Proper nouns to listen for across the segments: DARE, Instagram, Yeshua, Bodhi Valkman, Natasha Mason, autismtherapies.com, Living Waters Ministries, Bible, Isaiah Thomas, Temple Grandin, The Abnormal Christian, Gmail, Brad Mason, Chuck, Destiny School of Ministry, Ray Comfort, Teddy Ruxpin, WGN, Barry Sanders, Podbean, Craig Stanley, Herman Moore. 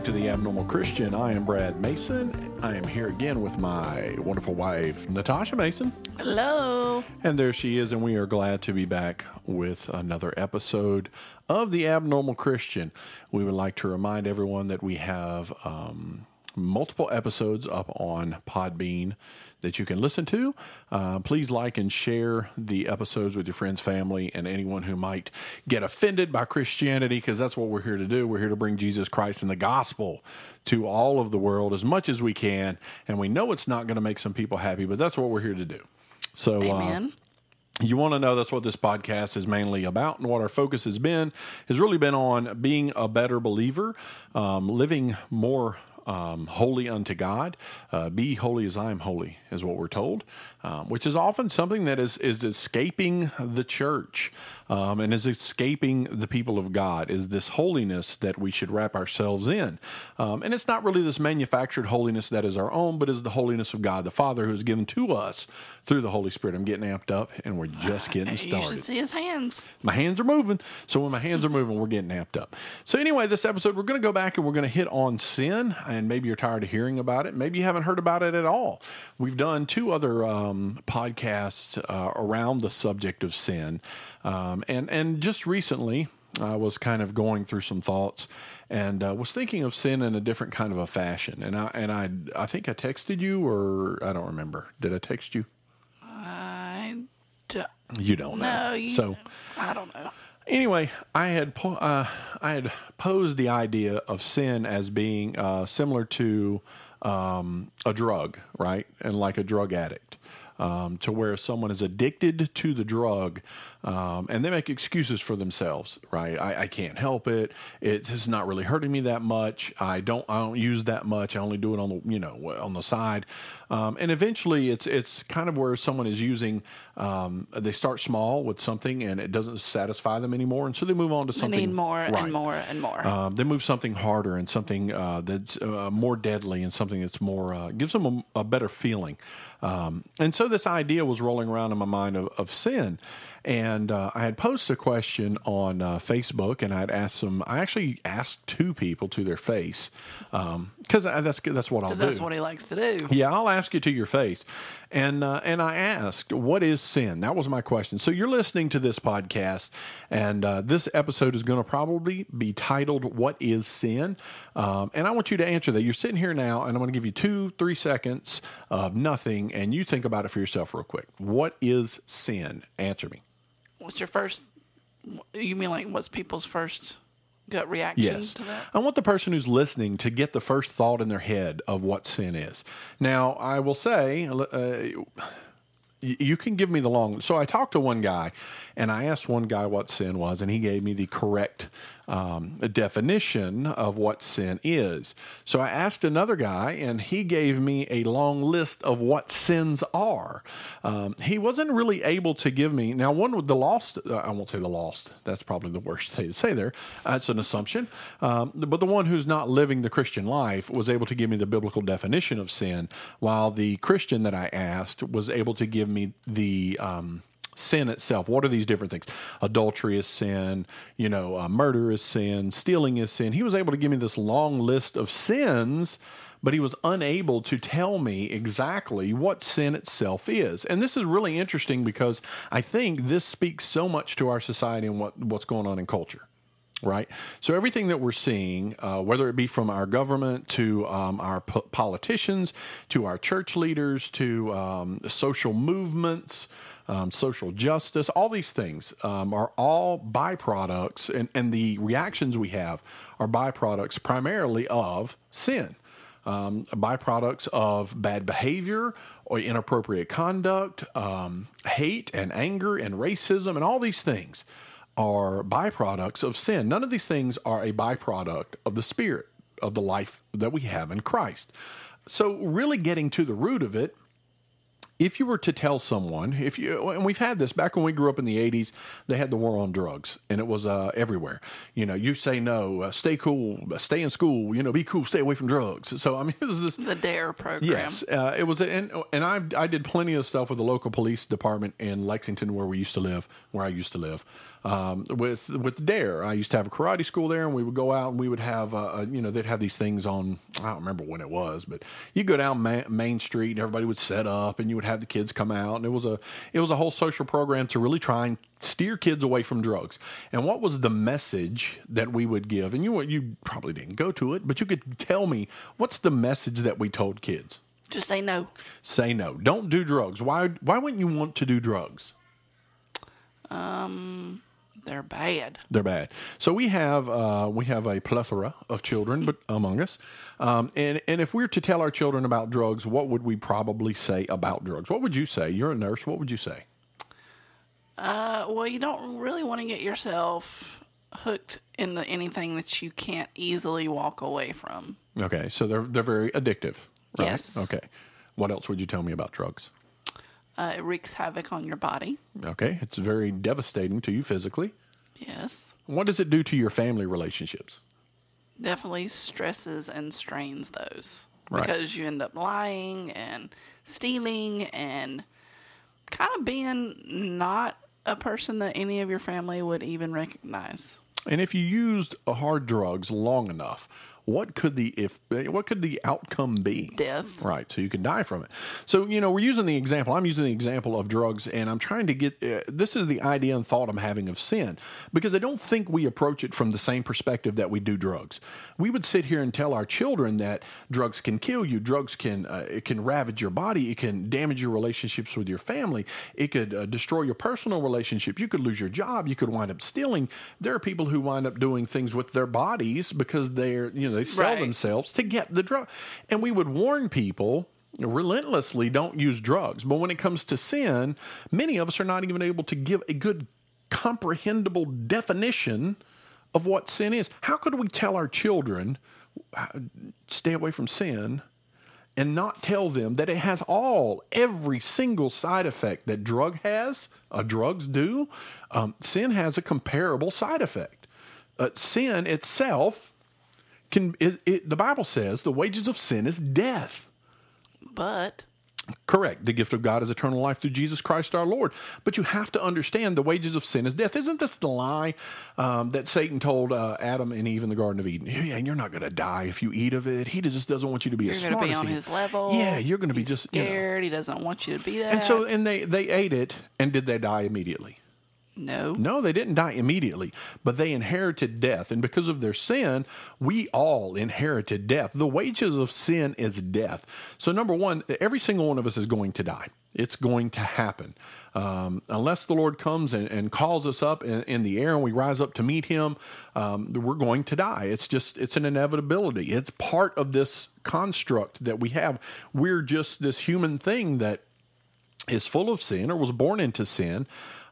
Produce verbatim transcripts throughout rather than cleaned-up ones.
back to The Abnormal Christian. I am Brad Mason. I am here again with my wonderful wife, Natasha Mason. Hello. And there she is, and we are glad to be back with another episode of The Abnormal Christian. We would like to remind everyone that we have um, multiple episodes up on Podbean that you can listen to. Uh, please like and share the episodes with your friends, family, and anyone who might get offended by Christianity, because that's what we're here to do. We're here to bring Jesus Christ and the gospel to all of the world as much as we can, and we know it's not going to make some people happy, but that's what we're here to do. So, Amen. Uh, you want to know that's what this podcast is mainly about, and what our focus has been, has really been on being a better believer, um, living more Um, holy unto God. Uh, be holy as I am holy is what we're told, um, which is often something that is, is escaping the church um, and is escaping the people of God, is this holiness that we should wrap ourselves in. Um, and it's not really this manufactured holiness that is our own, but is the holiness of God the Father, who is given to us through the Holy Spirit. I'm getting amped up, and we're just getting started. You should see his hands. My hands are moving. So when my hands are moving, we're getting amped up. So anyway, this episode, we're going to go back and we're going to hit on sin. And maybe you're tired of hearing about it. Maybe you haven't heard about it at all. We've done two other um, podcasts uh, around the subject of sin. Um, and, and just recently, I was kind of going through some thoughts and uh, was thinking of sin in a different kind of a fashion. And I and I, I think I texted you, or I don't remember. Did I text you? I don't. You don't know. No, you, so, I don't know. Anyway, I had po- uh, I had posed the idea of sin as being uh, similar to um, a drug, right? And like a drug addict, um, to where someone is addicted to the drug um, and they make excuses for themselves, right? I, I can't help it. It's not really hurting me that much. I don't I don't use that much. I only do it on the you know on the side, um, and eventually it's it's kind of where someone is using. Um, they start small with something and it doesn't satisfy them anymore. And so they move on to something. They need more right. and more and more. Um, they move something harder and something uh, that's uh, more deadly and something that's more, uh, gives them a, a better feeling. Um, and so this idea was rolling around in my mind of, of sin. And uh, I had posted a question on uh, Facebook, and I'd asked some, I actually asked two people to their face, because um, that's that's what I'll do. Because that's what he likes to do. Yeah, I'll ask you to your face. And uh, and I asked, what is sin? That was my question. So you're listening to this podcast, and uh, this episode is going to probably be titled, What is Sin? Um, and I want you to answer that. You're sitting here now, and I'm going to give you two, three seconds of nothing, and you think about it for yourself real quick. What is sin? Answer me. What's your first, you mean like what's people's first gut reaction yes. to that? I want the person who's listening to get the first thought in their head of what sin is. Now, I will say, uh, you can give me the long, so I talked to one guy and I asked one guy what sin was, and he gave me the correct um, definition of what sin is. So I asked another guy and he gave me a long list of what sins are. Um, he wasn't really able to give me, now one with the lost, uh, I won't say the lost, that's probably the worst thing to say there. That's an assumption. Um, but the one who's not living the Christian life was able to give me the biblical definition of sin, while the Christian that I asked was able to give me the, um, sin itself. What are these different things? Adultery is sin, you know, uh, murder is sin, stealing is sin. He was able to give me this long list of sins, but he was unable to tell me exactly what sin itself is. And this is really interesting because I think this speaks so much to our society and what, what's going on in culture. Right. So everything that we're seeing, uh, whether it be from our government to um, our po- politicians, to our church leaders, to um, social movements, um, social justice, all these things um, are all byproducts. And, and the reactions we have are byproducts primarily of sin, um, byproducts of bad behavior or inappropriate conduct, um, hate and anger and racism and all these things are byproducts of sin. None of these things are a byproduct of the Spirit, of the life that we have in Christ. So really getting to the root of it, if you were to tell someone, if you, and we've had this back when we grew up in the eighties, they had the war on drugs and it was uh, everywhere. You know, you say no, uh, stay cool, stay in school, you know, be cool, stay away from drugs. So I mean, it was this the DARE program. Yes, uh, it was, and and I I did plenty of stuff with the local police department in Lexington where we used to live, where I used to live. um, with with D A R E. I used to have a karate school there, and we would go out and we would have, uh, you know, they'd have these things on, I don't remember when it was, but you go down Ma- Main Street and everybody would set up, and you would have the kids come out, and it was a it was a whole social program to really try and steer kids away from drugs. And what was the message that we would give? And you you probably didn't go to it, but you could tell me, what's the message that we told kids? Just say no. Say no. Don't do drugs. Why Why wouldn't you want to do drugs? Um, they're bad. They're bad. So we have uh, we have a plethora of children but among us. Um, and, and if we were to tell our children about drugs, what would we probably say about drugs? What would you say? You're a nurse. What would you say? Uh, well, you don't really want to get yourself hooked into anything that you can't easily walk away from. Okay. So they're they're very addictive. Right? Yes. Okay. What else would you tell me about drugs? Uh, it wreaks havoc on your body. Okay. It's very devastating to you physically. Yes. What does it do to your family relationships? Definitely stresses and strains those. Right. Because you end up lying and stealing and kind of being not a person that any of your family would even recognize. And if you used hard drugs long enough, What could the if what could the outcome be? Death. Right. So you can die from it. So, you know, we're using the example. I'm using the example of drugs, and I'm trying to get uh, this is the idea and thought I'm having of sin, because I don't think we approach it from the same perspective that we do drugs. We would sit here and tell our children that drugs can kill you. Drugs can uh, it can ravage your body. It can damage your relationships with your family. It could uh, destroy your personal relationship. You could lose your job. You could wind up stealing. There are people who wind up doing things with their bodies because they're, you know, they sell right. themselves to get the drug. And we would warn people relentlessly, don't use drugs. But when it comes to sin, many of us are not even able to give a good comprehensible definition of what sin is. How could we tell our children, stay away from sin, and not tell them that it has all, every single side effect that drug has, uh, drugs do? Um, sin has a comparable side effect. Uh, sin itself... Can it, it, the Bible says the wages of sin is death. But. Correct. The gift of God is eternal life through Jesus Christ our Lord. But you have to understand the wages of sin is death. Isn't this the lie um, that Satan told uh, Adam and Eve in the Garden of Eden? Yeah, and you're not going to die if you eat of it. He just doesn't want you to be you're as smart as You're going to be on his level. Yeah, you're going to be just scared. You know. He doesn't want you to be that. And so, and they, they ate it, and did they die immediately? No. No, they didn't die immediately, but they inherited death. And because of their sin, we all inherited death. The wages of sin is death. So number one, every single one of us is going to die. It's going to happen. Um, unless the Lord comes and, and calls us up in, in the air and we rise up to meet him, um, we're going to die. It's just, it's an inevitability. It's part of this construct that we have. We're just this human thing that is full of sin or was born into sin.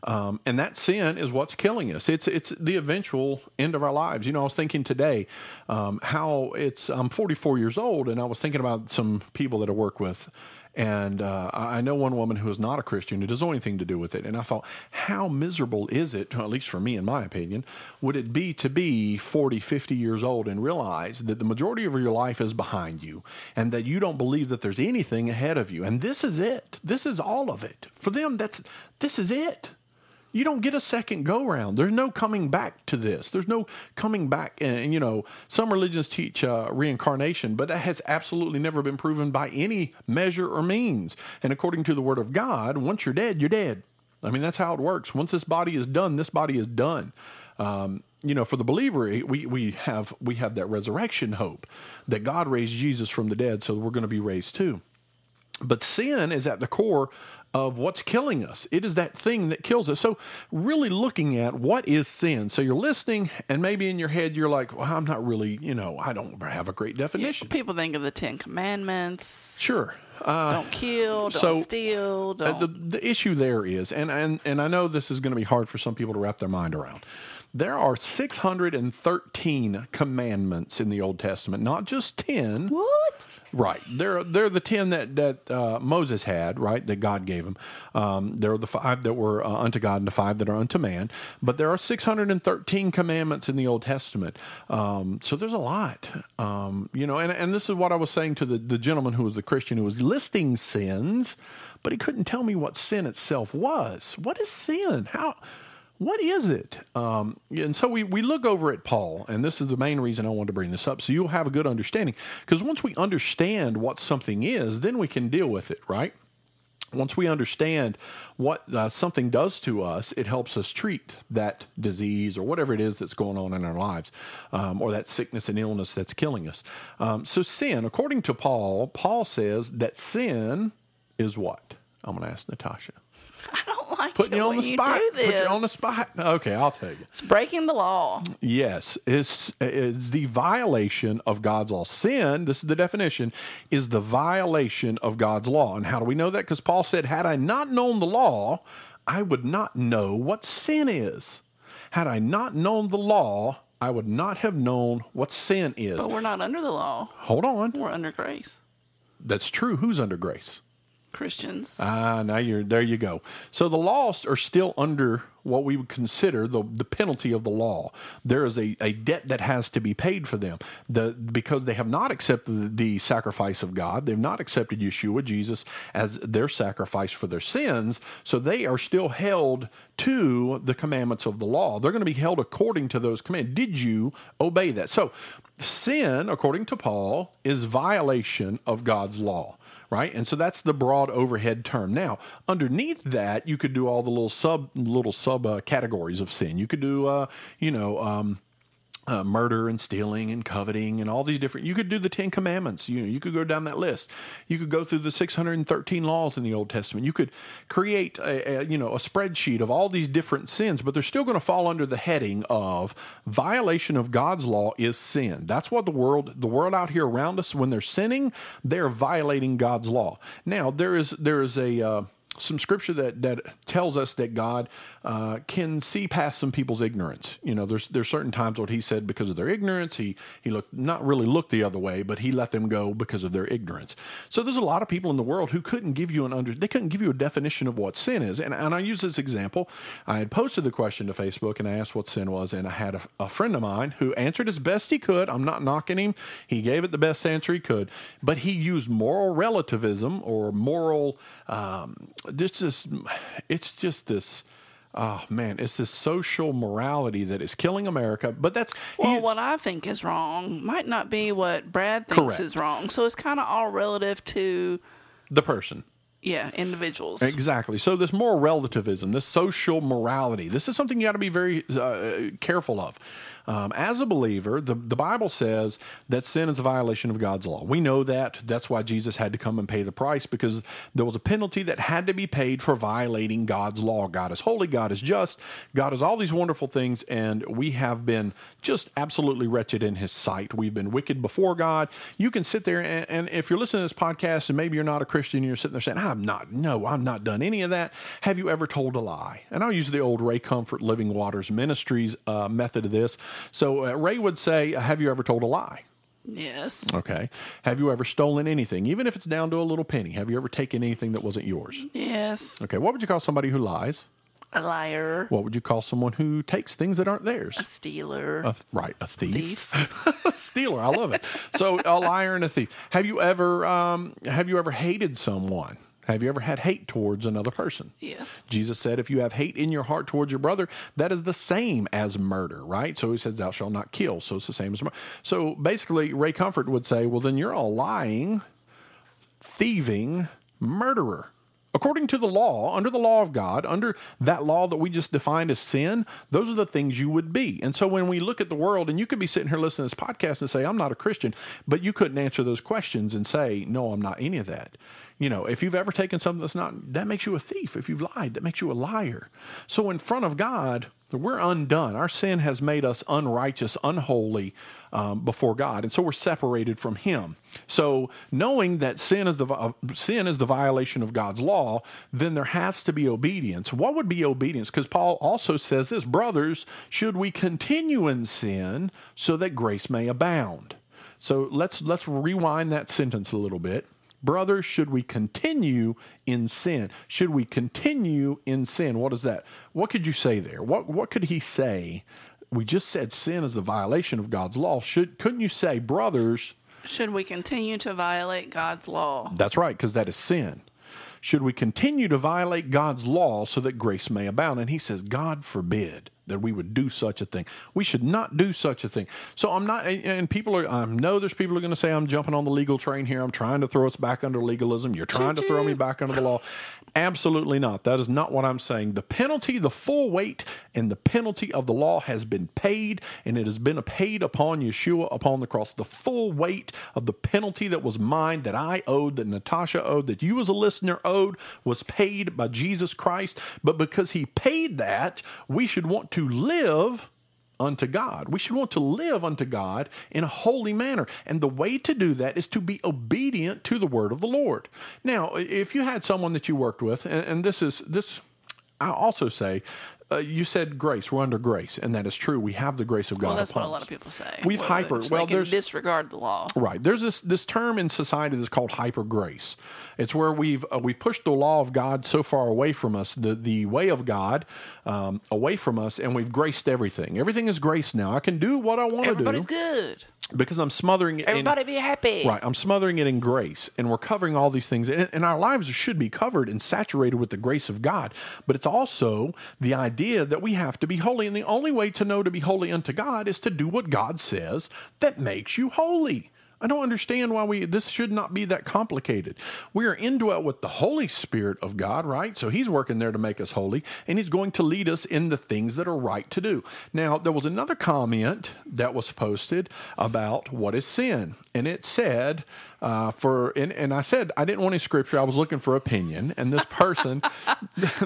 Um, and that sin is what's killing us. It's it's the eventual end of our lives. You know, I was thinking today um, how it's, I'm forty-four years old, and I was thinking about some people that I work with. And uh, I know one woman who is not a Christian who doesn't have anything to do with it. And I thought, how miserable is it, at least for me in my opinion, would it be to be forty, fifty years old and realize that the majority of your life is behind you and that you don't believe that there's anything ahead of you. And this is it. This is all of it. For them, that's this is it. You don't get a second go round. There's no coming back to this. There's no coming back. And, you know, some religions teach uh, reincarnation, but that has absolutely never been proven by any measure or means. And according to the Word of God, once you're dead, you're dead. I mean, that's how it works. Once this body is done, this body is done. Um, you know, for the believer, we we have we have that resurrection hope that God raised Jesus from the dead, so we're going to be raised too. But sin is at the core of what's killing us. It is that thing that kills us. So really looking at what is sin. So you're listening, and maybe in your head you're like, well, I'm not really, you know, I don't have a great definition. Yeah, people think of the Ten Commandments. Sure. Uh, don't kill, don't so, steal. Don't... Uh, the, the issue there is, and, and, and I know this is going to be hard for some people to wrap their mind around. There are six hundred thirteen commandments in the Old Testament, not just ten. What? Right. They're, they're the ten that, that uh, Moses had, right, that God gave him. Um, there are the five that were uh, unto God and the five that are unto man. But there are six hundred thirteen commandments in the Old Testament. Um, so there's a lot. Um, you know, and, and this is what I was saying to the, the gentleman who was the Christian who was listing sins, but he couldn't tell me what sin itself was. What is sin? How... What is it? Um, and so we, we look over at Paul, and this is the main reason I wanted to bring this up, so you'll have a good understanding. Because once we understand what something is, then we can deal with it, right? Once we understand what uh, something does to us, it helps us treat that disease or whatever it is that's going on in our lives, um, or that sickness and illness that's killing us. Um, so sin, according to Paul, Paul says that sin is what? I'm going to ask Natasha. I don't like putting you on the spot. Put you on the spot. Okay, I'll tell you. It's breaking the law. Yes, it's, it's the violation of God's law. Sin, this is the definition, is the violation of God's law. And how do we know that? Because Paul said, had I not known the law, I would not know what sin is. Had I not known the law, I would not have known what sin is. But we're not under the law. Hold on. We're under grace. That's true. Who's under grace? Christians. Ah, now you're there you go. So the lost are still under what we would consider the, the penalty of the law. There is a, a debt that has to be paid for them the, because they have not accepted the, the sacrifice of God. They've not accepted Yeshua, Jesus, as their sacrifice for their sins. So they are still held to the commandments of the law. They're going to be held according to those commands. Did you obey that? So sin, according to Paul, is violation of God's law. Right? And so that's the broad overhead term. Now, underneath that, you could do all the little sub little sub uh, categories of sin. You could do, uh, you know, um, uh, murder and stealing and coveting and all these different. You could do the Ten Commandments. You know, you could go down that list. You could go through the six hundred thirteen laws in the Old Testament. You could create a, a you know a spreadsheet of all these different sins, but they're still going to fall under the heading of violation of God's law is sin. That's what the world the world out here around us, when they're sinning, they're violating God's law. Now there is there is a uh, some scripture that, that tells us that God uh, can see past some people's ignorance. You know, there's there's certain times what he said because of their ignorance, he he looked not really looked the other way, but he let them go because of their ignorance. So there's a lot of people in the world who couldn't give you an under they couldn't give you a definition of what sin is. And and I use this example. I had posted the question to Facebook and I asked what sin was, and I had a, a friend of mine who answered as best he could. I'm not knocking him. He gave it the best answer he could, but he used moral relativism or moral um, This is, it's just this, oh man, it's this social morality that is killing America. But that's well, he, what I think is wrong might not be what Brad thinks correct. Is wrong. So it's kind of all relative to the person. Yeah, individuals. Exactly. So this moral relativism, this social morality, this is something you got to be very uh, careful of. Um, as a believer, the, the Bible says that sin is a violation of God's law. We know that. That's why Jesus had to come and pay the price, because there was a penalty that had to be paid for violating God's law. God is holy. God is just. God is all these wonderful things, and we have been just absolutely wretched in his sight. We've been wicked before God. You can sit there, and, and if you're listening to this podcast, and maybe you're not a Christian, and you're sitting there saying, I'm not, no, I've not done any of that. Have you ever told a lie? And I'll use the old Ray Comfort, Living Waters Ministries uh, method of this. So uh, Ray would say, have you ever told a lie? Yes. Okay. Have you ever stolen anything, even if it's down to a little penny? Have you ever taken anything that wasn't yours? Yes. Okay. What would you call somebody who lies? A liar. What would you call someone who takes things that aren't theirs? A stealer. A th- right. A thief. thief. A stealer. I love it. So a liar and a thief. Have you ever, um, have you ever hated someone? Have you ever had hate towards another person? Yes. Jesus said, if you have hate in your heart towards your brother, that is the same as murder, right? So he says, thou shalt not kill. So it's the same as murder. So basically, Ray Comfort would say, well, then you're a lying, thieving murderer. According to the law, under the law of God, under that law that we just defined as sin, those are the things you would be. And so when we look at the world, and you could be sitting here listening to this podcast and say, I'm not a Christian, but you couldn't answer those questions and say, no, I'm not any of that. You know, if you've ever taken something that's not, that makes you a thief. If you've lied, that makes you a liar. So in front of God, we're undone. Our sin has made us unrighteous, unholy um, before God, and so we're separated from Him. So knowing that sin is the uh, sin is the violation of God's law, then there has to be obedience. What would be obedience? Because Paul also says this, brothers, should we continue in sin so that grace may abound? So let's let's rewind that sentence a little bit. Brothers, should we continue in sin? Should we continue in sin? What is that? What could you say there? What what could he say? We just said sin is the violation of God's law. Should couldn't you say, brothers? Should we continue to violate God's law? That's right, because that is sin. Should we continue to violate God's law so that grace may abound? And he says, God forbid that we would do such a thing. We should not do such a thing. So I'm not, and people are, I know there's people who are going to say, I'm jumping on the legal train here. I'm trying to throw us back under legalism. You're trying to throw me back under the law. Absolutely not. That is not what I'm saying. The penalty, the full weight and the penalty of the law has been paid, and it has been paid upon Yeshua upon the cross. The full weight of the penalty that was mine, that I owed, that Natasha owed, that you as a listener owed, was paid by Jesus Christ. But because he paid that, we should want to to live unto God. We should want to live unto God in a holy manner. And the way to do that is to be obedient to the word of the Lord. Now, if you had someone that you worked with, and, and this is, this, I also say, uh, you said grace, we're under grace. And that is true. We have the grace of God. Well, that's upon what a lot of people say. We've well, hyper, well, like there's disregard the law. Right. There's this, this term in society that's called hyper grace. It's where we've uh, we pushed the law of God so far away from us, the, the way of God um, away from us, and we've graced everything. Everything is grace now. I can do what I want to do. Everybody's good. Because I'm smothering it. Everybody in, be happy. Right. I'm smothering it in grace, and we're covering all these things. And, and our lives should be covered and saturated with the grace of God. But it's also the idea that we have to be holy. And the only way to know to be holy unto God is to do what God says that makes you holy. I don't understand why we, this should not be that complicated. We are indwelt with the Holy Spirit of God, right? So he's working there to make us holy, and he's going to lead us in the things that are right to do. Now, there was another comment that was posted about what is sin. And it said, uh, for, and, and I said, I didn't want any scripture. I was looking for opinion. And this person,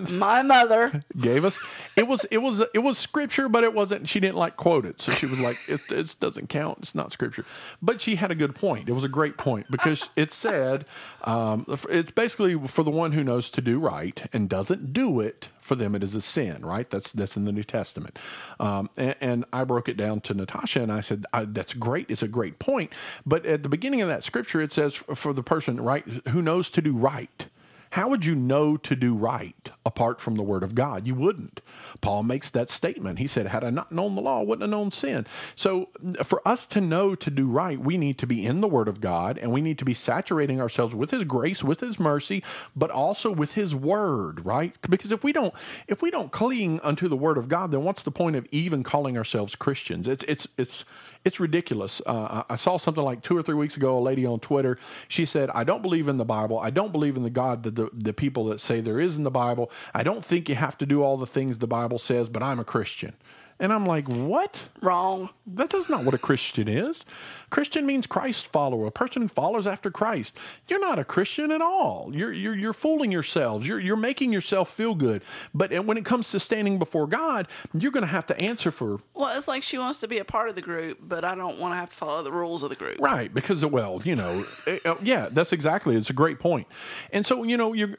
my mother gave us, it was, it was, it was scripture, but it wasn't, she didn't like quote it. So she was like, it, it doesn't count. It's not scripture, but she had a good Good point. It was a great point because it said, um, it's basically for the one who knows to do right and doesn't do it, for them it is a sin, right? That's that's in the New Testament. Um, and, and I broke it down to Natasha, and I said, I, that's great. It's a great point. But at the beginning of that scripture, it says for the person, right, who knows to do right. How would you know to do right apart from the word of God? You wouldn't. Paul makes that statement. He said, had I not known the law, I wouldn't have known sin. So for us to know to do right, we need to be in the word of God, and we need to be saturating ourselves with his grace, with his mercy, but also with his word, right? Because if we don't, if we don't cling unto the word of God, then what's the point of even calling ourselves Christians? It's, it's, it's, It's ridiculous. Uh, I saw something like two or three weeks ago, a lady on Twitter, she said, I don't believe in the Bible. I don't believe in the God that the, the people that say there is in the Bible. I don't think you have to do all the things the Bible says, but I'm a Christian. And I'm like, what? Wrong. That, that's not what a Christian is. Christian means Christ follower, a person who follows after Christ. You're not a Christian at all. You're you're you're fooling yourselves. You're you're making yourself feel good. But and when it comes to standing before God, you're going to have to answer for. Well, it's like she wants to be a part of the group, but I don't want to have to follow the rules of the group. Right, because well, you know, it, uh, yeah, that's exactly. It's a great point. And so you know, you're,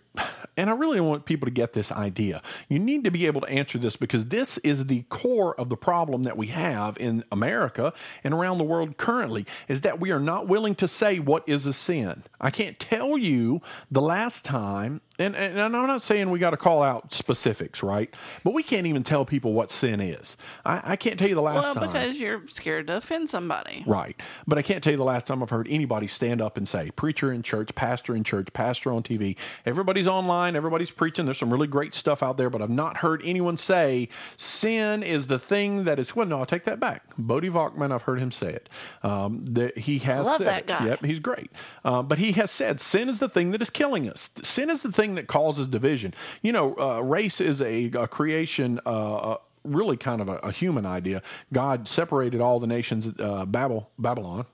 and I really want people to get this idea. You need to be able to answer this because this is the core of the problem that we have in America and around the world currently is that we are not willing to say what is a sin. I can't tell you the last time, and, and I'm not saying we got to call out specifics, right? But we can't even tell people what sin is. I, I can't tell you the last well, time. Well, because you're scared to offend somebody. Right. But I can't tell you the last time I've heard anybody stand up and say, preacher in church, pastor in church, pastor on T V. Everybody's online. Everybody's preaching. There's some really great stuff out there, but I've not heard anyone say sin is the thing that is, well, no, I'll take that back. Bodhi Valkman, I've heard him say it. Um, that he has Love said that guy. It. Yep, he's great. Uh, but he has said, sin is the thing that is killing us. Sin is the thing that causes division. You know, uh, race is a, a creation, uh, really kind of a, a human idea. God separated all the nations, uh, Babel, Babylon.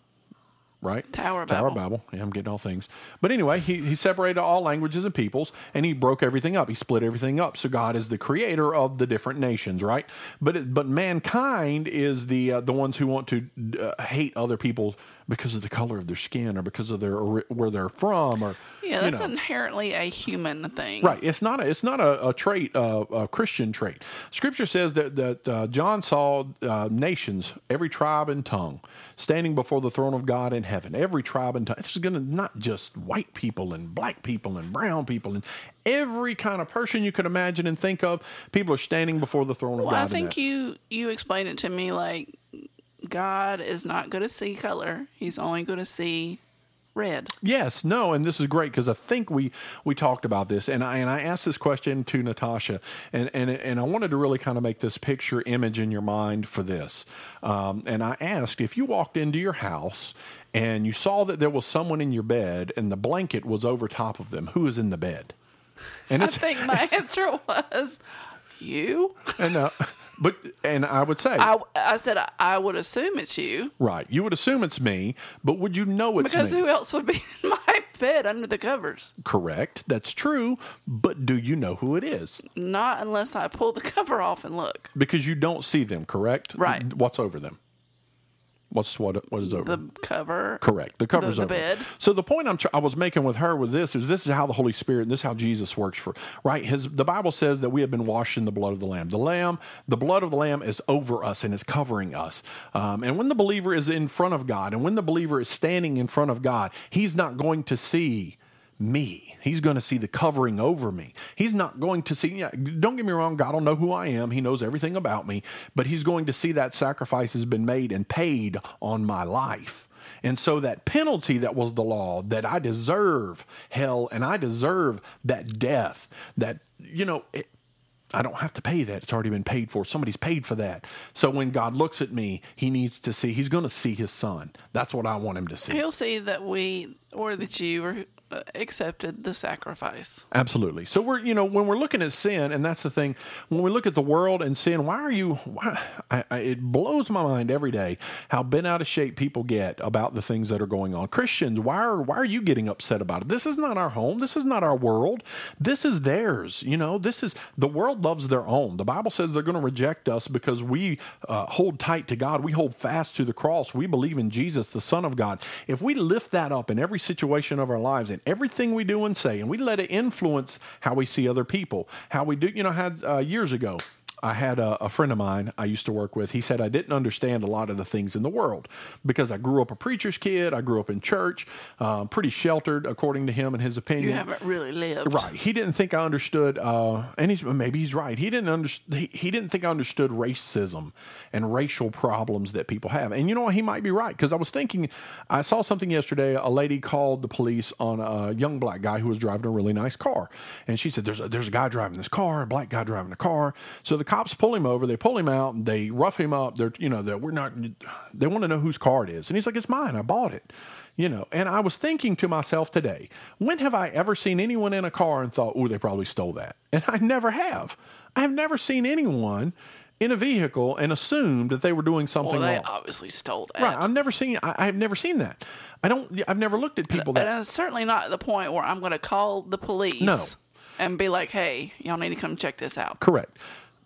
Right? Tower of Babel. Tower of Babel. Yeah, I'm getting all things. But anyway, he, he separated all languages and peoples, and he broke everything up. He split everything up. So God is the creator of the different nations, right? But it, but mankind is the uh, the ones who want to uh, hate other people because of the color of their skin or because of their or where they're from. Or yeah, that's you know. Inherently a human thing. Right. It's not a, it's not a, a trait, uh, a Christian trait. Scripture says that, that uh, John saw uh, nations, every tribe and tongue, standing before the throne of God in heaven, every tribe and tongue. It's going to not just white people and black people and brown people and every kind of person you could imagine and think of. People are standing before the throne well, of God. Well, I think you you explained it to me like God is not going to see color. He's only going to see read. Yes, no, and this is great because I think we, we talked about this, and I and I asked this question to Natasha, and and and I wanted to really kind of make this picture image in your mind for this. Um, and I asked, if you walked into your house and you saw that there was someone in your bed and the blanket was over top of them, who is in the bed? And I think my answer was you. And uh, but and I would say I, I said I, I would assume it's you. Right, you would assume it's me, but would you know it's because me? Because who else would be in my bed under the covers? Correct, that's true. But do you know who it is? Not unless I pull the cover off and look. Because you don't see them, correct? Right. What's over them? What's what? What is over the cover? Correct. The cover's the, the over. Bed. So the point I'm tr- I was making with her with this is this is how the Holy Spirit and this is how Jesus works for right. His the Bible says that we have been washed in the blood of the Lamb. The Lamb, the blood of the Lamb is over us and is covering us. Um, and when the believer is in front of God and when the believer is standing in front of God, he's not going to see me. He's going to see the covering over me. He's not going to see, yeah, don't get me wrong, God will know who I am. He knows everything about me, but he's going to see that sacrifice has been made and paid on my life. And so that penalty that was the law, that I deserve hell and I deserve that death, that, you know, it, I don't have to pay that. It's already been paid for. Somebody's paid for that. So when God looks at me, he needs to see, he's going to see his son. That's what I want him to see. He'll see that we, or that you or accepted the sacrifice. Absolutely. So we're, you know, when we're looking at sin, and that's the thing, when we look at the world and sin, why are you, why, I, I, it blows my mind every day how bent out of shape people get about the things that are going on. Christians, why are, why are you getting upset about it? This is not our home. This is not our world. This is theirs. You know, this is, the world loves their own. The Bible says they're going to reject us because we uh, hold tight to God. We hold fast to the cross. We believe in Jesus, the Son of God. If we lift that up in every situation of our lives and everything we do and say, and we let it influence how we see other people, how we do, you know, had uh, years ago, I had a, a friend of mine I used to work with. He said, I didn't understand a lot of the things in the world because I grew up a preacher's kid. I grew up in church, uh, pretty sheltered, according to him and his opinion. You haven't really lived. Right. He didn't think I understood, uh, and he's, maybe he's right. He didn't under, he, he didn't think I understood racism and racial problems that people have. And you know what? He might be right because I was thinking, I saw something yesterday. A lady called the police on a young black guy who was driving a really nice car. And she said, there's a, there's a guy driving this car, a black guy driving a car. So the cops pull him over, they pull him out, and they rough him up. They're, you know, they're, we're not, they want to know whose car it is. And he's like, it's mine. I bought it, you know. And I was thinking to myself today, when have I ever seen anyone in a car and thought, oh, they probably stole that? And I never have. I have never seen anyone in a vehicle and assumed that they were doing something well, they wrong. Obviously stole that. Right. I've never seen, I, I've never seen that. I don't, I've never looked at people and, that. And it's certainly not at the point where I'm going to call the police. No. And be like, hey, y'all need to come check this out. Correct.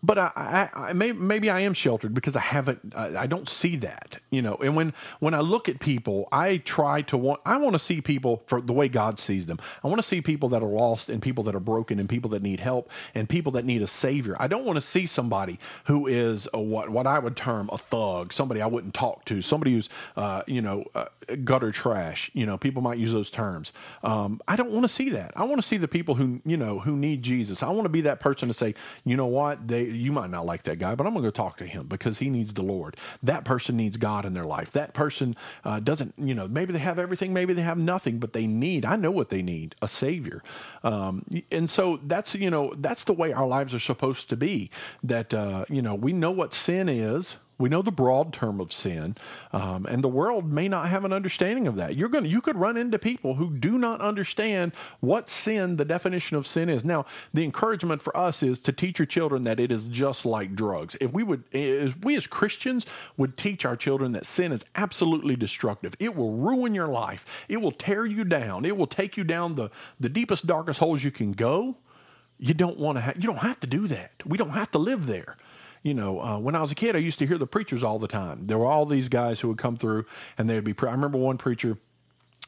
But I, I, I may, maybe I am sheltered because I haven't, I, I don't see that, you know. And when, when I look at people, I try to want, I want to see people for the way God sees them. I want to see people that are lost and people that are broken and people that need help and people that need a savior. I don't want to see somebody who is a, what, what I would term a thug, somebody I wouldn't talk to, somebody who's, uh, you know, uh, gutter trash, you know, people might use those terms. Um, I don't want to see that. I want to see the people who, you know, who need Jesus. I want to be that person to say, you know what, they, you might not like that guy, but I'm going to go talk to him because he needs the Lord. That person needs God in their life. That person uh, doesn't, you know, maybe they have everything, maybe they have nothing, but they need, I know what they need, a savior. Um, and so that's, you know, that's the way our lives are supposed to be, that, uh, you know, we know what sin is. We know the broad term of sin, um, and the world may not have an understanding of that. You're going to, you could run into people who do not understand what sin, the definition of sin is. Now, the encouragement for us is to teach your children that it is just like drugs. If we would, if we as Christians would teach our children that sin is absolutely destructive, it will ruin your life. It will tear you down. It will take you down the, the deepest, darkest holes you can go. You don't want to ha- you don't have to do that. We don't have to live there. You know, uh, when I was a kid, I used to hear the preachers all the time. There were all these guys who would come through and they'd be, pre- I remember one preacher,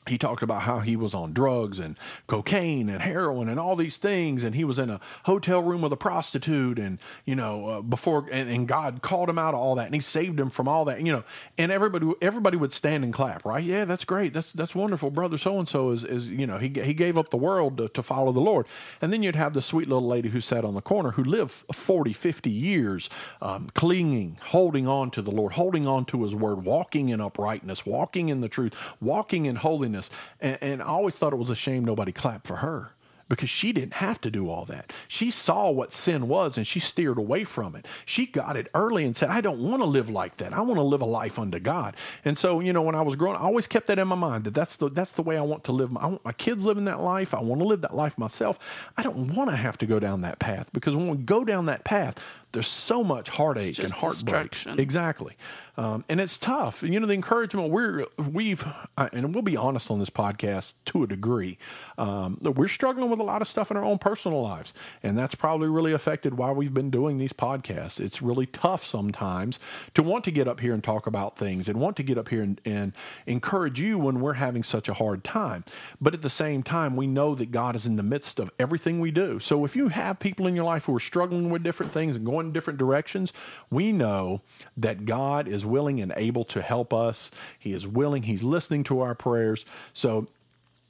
he talked about how he was on drugs and cocaine and heroin and all these things. And he was in a hotel room with a prostitute and, you know, uh, before, and, and God called him out of all that and he saved him from all that, you know, and everybody, everybody would stand and clap, right? Yeah, that's great. That's, that's wonderful. Brother so-and-so is, is, you know, he, he gave up the world to, to follow the Lord. And then you'd have the sweet little lady who sat on the corner who lived forty, fifty years, um, clinging, holding on to the Lord, holding on to his word, walking in uprightness, walking in the truth, walking in holiness. holiness. And, and I always thought it was a shame nobody clapped for her, because she didn't have to do all that. She saw what sin was and she steered away from it. She got it early and said, I don't want to live like that. I want to live a life unto God. And so, you know, when I was growing, I always kept that in my mind, that that's the, that's the way I want to live. I want my kids living that life. I want to live that life myself. I don't want to have to go down that path, because when we go down that path, there's so much heartache and heartbreak. Exactly. Um, and it's tough. You know, the encouragement we're, we've, uh, and we'll be honest on this podcast to a degree, um, we're struggling with a lot of stuff in our own personal lives. And that's probably really affected why we've been doing these podcasts. It's really tough sometimes to want to get up here and talk about things, and want to get up here and, and encourage you when we're having such a hard time. But at the same time, we know that God is in the midst of everything we do. So if you have people in your life who are struggling with different things and going different directions, we know that God is willing and able to help us. He is willing. He's listening to our prayers. So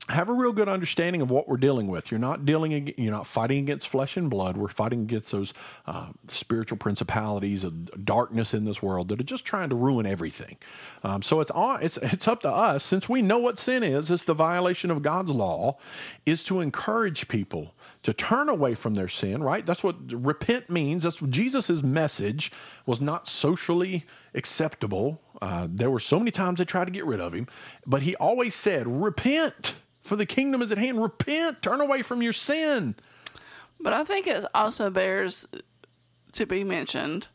have a real good understanding of what we're dealing with. You're not dealing, you're not fighting against flesh and blood. We're fighting against those uh, spiritual principalities of darkness in this world that are just trying to ruin everything. Um, so it's on, it's it's up to us, since we know what sin is. It's the violation of God's law, is to encourage people to turn away from their sin, right? That's what repent means. That's what Jesus's message was, not socially acceptable. Uh, there were so many times they tried to get rid of him, but he always said, repent, for the kingdom is at hand. Repent, turn away from your sin. But I think it also bears to be mentioned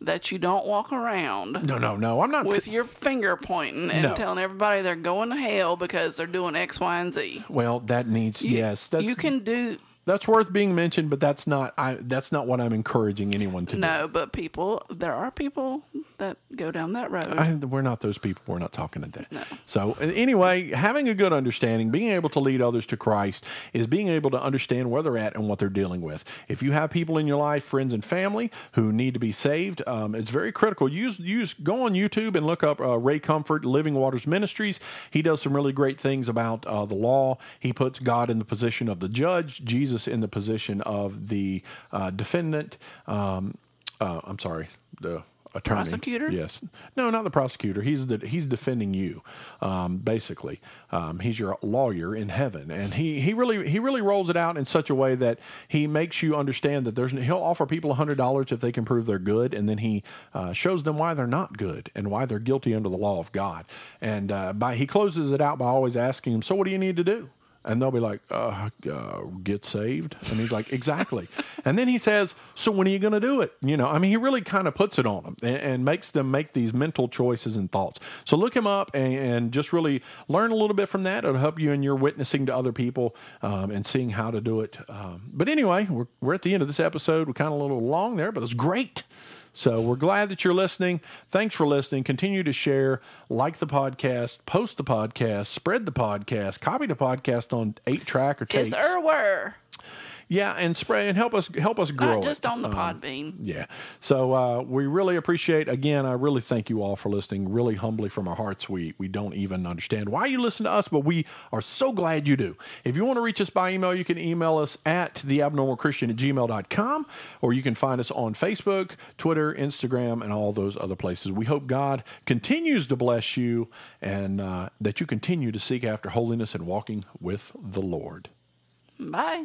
that you don't walk around. No, no, no. I'm not with si- your finger pointing and no. telling everybody they're going to hell because they're doing X, Y, and Z. Well, that needs you, yes. That's, you can do. That's worth being mentioned, but that's not I, that's not what I'm encouraging anyone to no, do. No, but people, there are people that go down that road. I, we're not those people. We're not talking to that. No. So anyway, having a good understanding, being able to lead others to Christ, is being able to understand where they're at and what they're dealing with. If you have people in your life, friends and family, who need to be saved, um, it's very critical. Use use go on YouTube and look up uh, Ray Comfort, Living Waters Ministries. He does some really great things about uh, the law. He puts God in the position of the judge, Jesus in the position of the uh, defendant, um, uh, I'm sorry, the attorney. Prosecutor? Yes. No, not the prosecutor. He's the he's defending you, um, basically. Um, he's your lawyer in heaven, and he he really he really rolls it out in such a way that he makes you understand that there's he'll offer people a hundred dollars if they can prove they're good, and then he uh, shows them why they're not good and why they're guilty under the law of God. And uh, by he closes it out by always asking them, so what do you need to do? And they'll be like, uh, uh, get saved. And he's like, exactly. And then he says, so when are you going to do it? You know, I mean, he really kind of puts it on them and, and makes them make these mental choices and thoughts. So look him up and, and just really learn a little bit from that. It'll help you in your witnessing to other people um, and seeing how to do it. Um, but anyway, we're, we're at the end of this episode. We're kind of a little long there, but it's great. So we're glad that you're listening. Thanks for listening. Continue to share, like the podcast, post the podcast, spread the podcast, copy the podcast on eight track or tapes. It's Erwer. Yeah, and spray and help us help us grow. Not just it. on the um, Podbean. Yeah. So uh, we really appreciate, again, I really thank you all for listening. Really humbly from our hearts, we we don't even understand why you listen to us, but we are so glad you do. If you want to reach us by email, you can email us at the abnormal christian at gmail dot com, or you can find us on Facebook, Twitter, Instagram, and all those other places. We hope God continues to bless you, and uh, that you continue to seek after holiness and walking with the Lord. Bye.